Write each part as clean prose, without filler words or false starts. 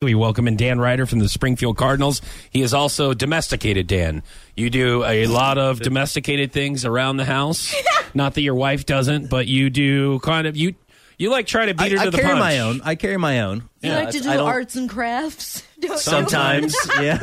We welcome in Dan Ryder from the Springfield Cardinals. He is also domesticated, Dan. You do a lot of domesticated things around the house. Not that your wife doesn't, but you do kind of, you like try to beat her to the punch. I carry my own. You like to do arts and crafts? Sometimes, yeah.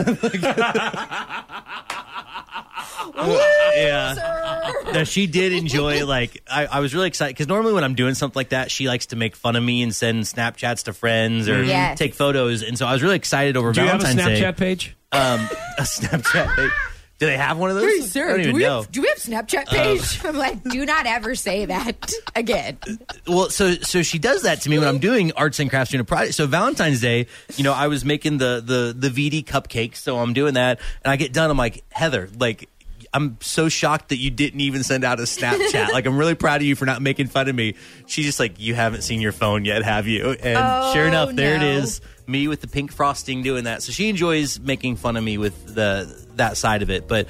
No, she did enjoy, like, I was really excited because normally when I'm doing something like that, she likes to make fun of me and send Snapchats to friends or take photos. And so I was really excited over Valentine's Day. Do you have a Snapchat page? A Snapchat page. Do they have one of those? Hey, sir, I don't even know. Do we have Snapchat page? I'm like, do not ever say that again. Well, so she does that to me when I'm doing arts and crafts during project. So Valentine's Day, you know, I was making the VD cupcakes, so I'm doing that, and I get done. I'm like, Heather, like, I'm so shocked that you didn't even send out a Snapchat. Like, I'm really proud of you for not making fun of me. She's just like, you haven't seen your phone yet, have you? And sure enough, there it is. Me with the pink frosting doing that. So she enjoys making fun of me with that side of it. But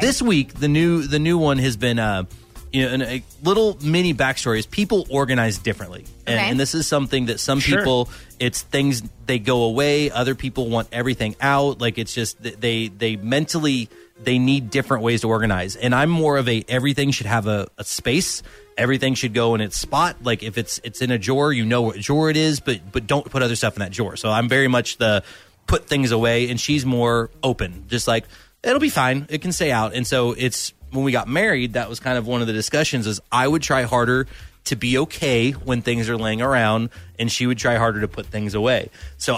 this week, the new one has been, a little mini backstory is people organize differently. And this is something that some people, it's things, they go away. Other people want everything out. Like, it's just they mentally, they need different ways to organize. And I'm more of everything should have a space. Everything should go in its spot. Like, if it's in a drawer, you know what drawer it is, but don't put other stuff in that drawer. So I'm very much the put things away, and she's more open. Just like, it'll be fine. It can stay out. And so it's, when we got married, that was kind of one of the discussions is I would try harder to be okay when things are laying around, and she would try harder to put things away. So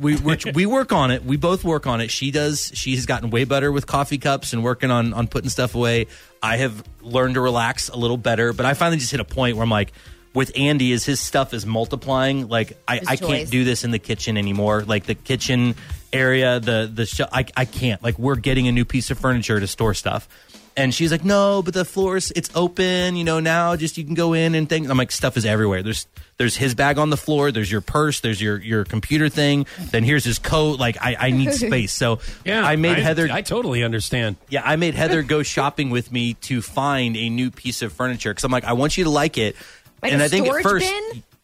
we work on it. We both work on it. She's gotten way better with coffee cups and working on putting stuff away. I have learned to relax a little better, but I finally just hit a point where I'm like, with Andy, is his stuff is multiplying. Like, I can't do this in the kitchen anymore. Like, the kitchen area, I can't. Like, we're getting a new piece of furniture to store stuff. And she's like, no, but the floor's, it's open, you know, now just you can go in and things. I'm like, stuff is everywhere. There's his bag on the floor. There's your purse. There's your computer thing. Then here's his coat. Like, I need space. So Heather. I totally understand. Yeah, I made Heather go shopping with me to find a new piece of furniture. Because I'm like, I want you to like it. Like, and I think at first,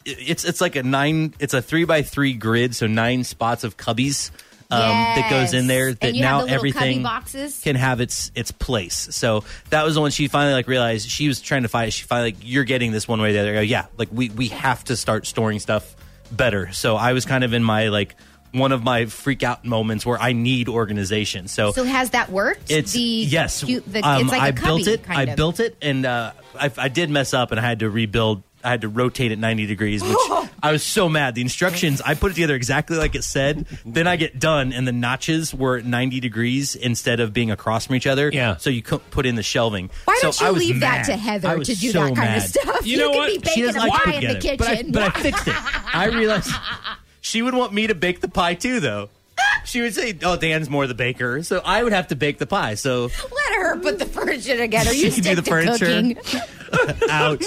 it's like a 3x3 grid. So 9 spots of cubbies. That goes in there, that now everything can have its place. So that was the one she finally like realized she was trying to fight it. She finally like, you're getting this one way or the other. I go, yeah, like we have to start storing stuff better. So I was kind of in my like one of my freak out moments where I need organization. So has that worked? I built it and I did mess up and I had to rebuild. I had to rotate at 90 degrees, which I was so mad. The instructions, I put it together exactly like it said. Then I get done, and the notches were at 90 degrees instead of being across from each other. Yeah. So you couldn't put in the shelving. Why don't you leave that to Heather to do that kind of stuff? You know what? Be baking a pie in the kitchen. But I fixed it. I realized she would want me to bake the pie, too, though. She would say, oh, Dan's more the baker, so I would have to bake the pie. So let her put the furniture together. You stick to cooking. Ouch.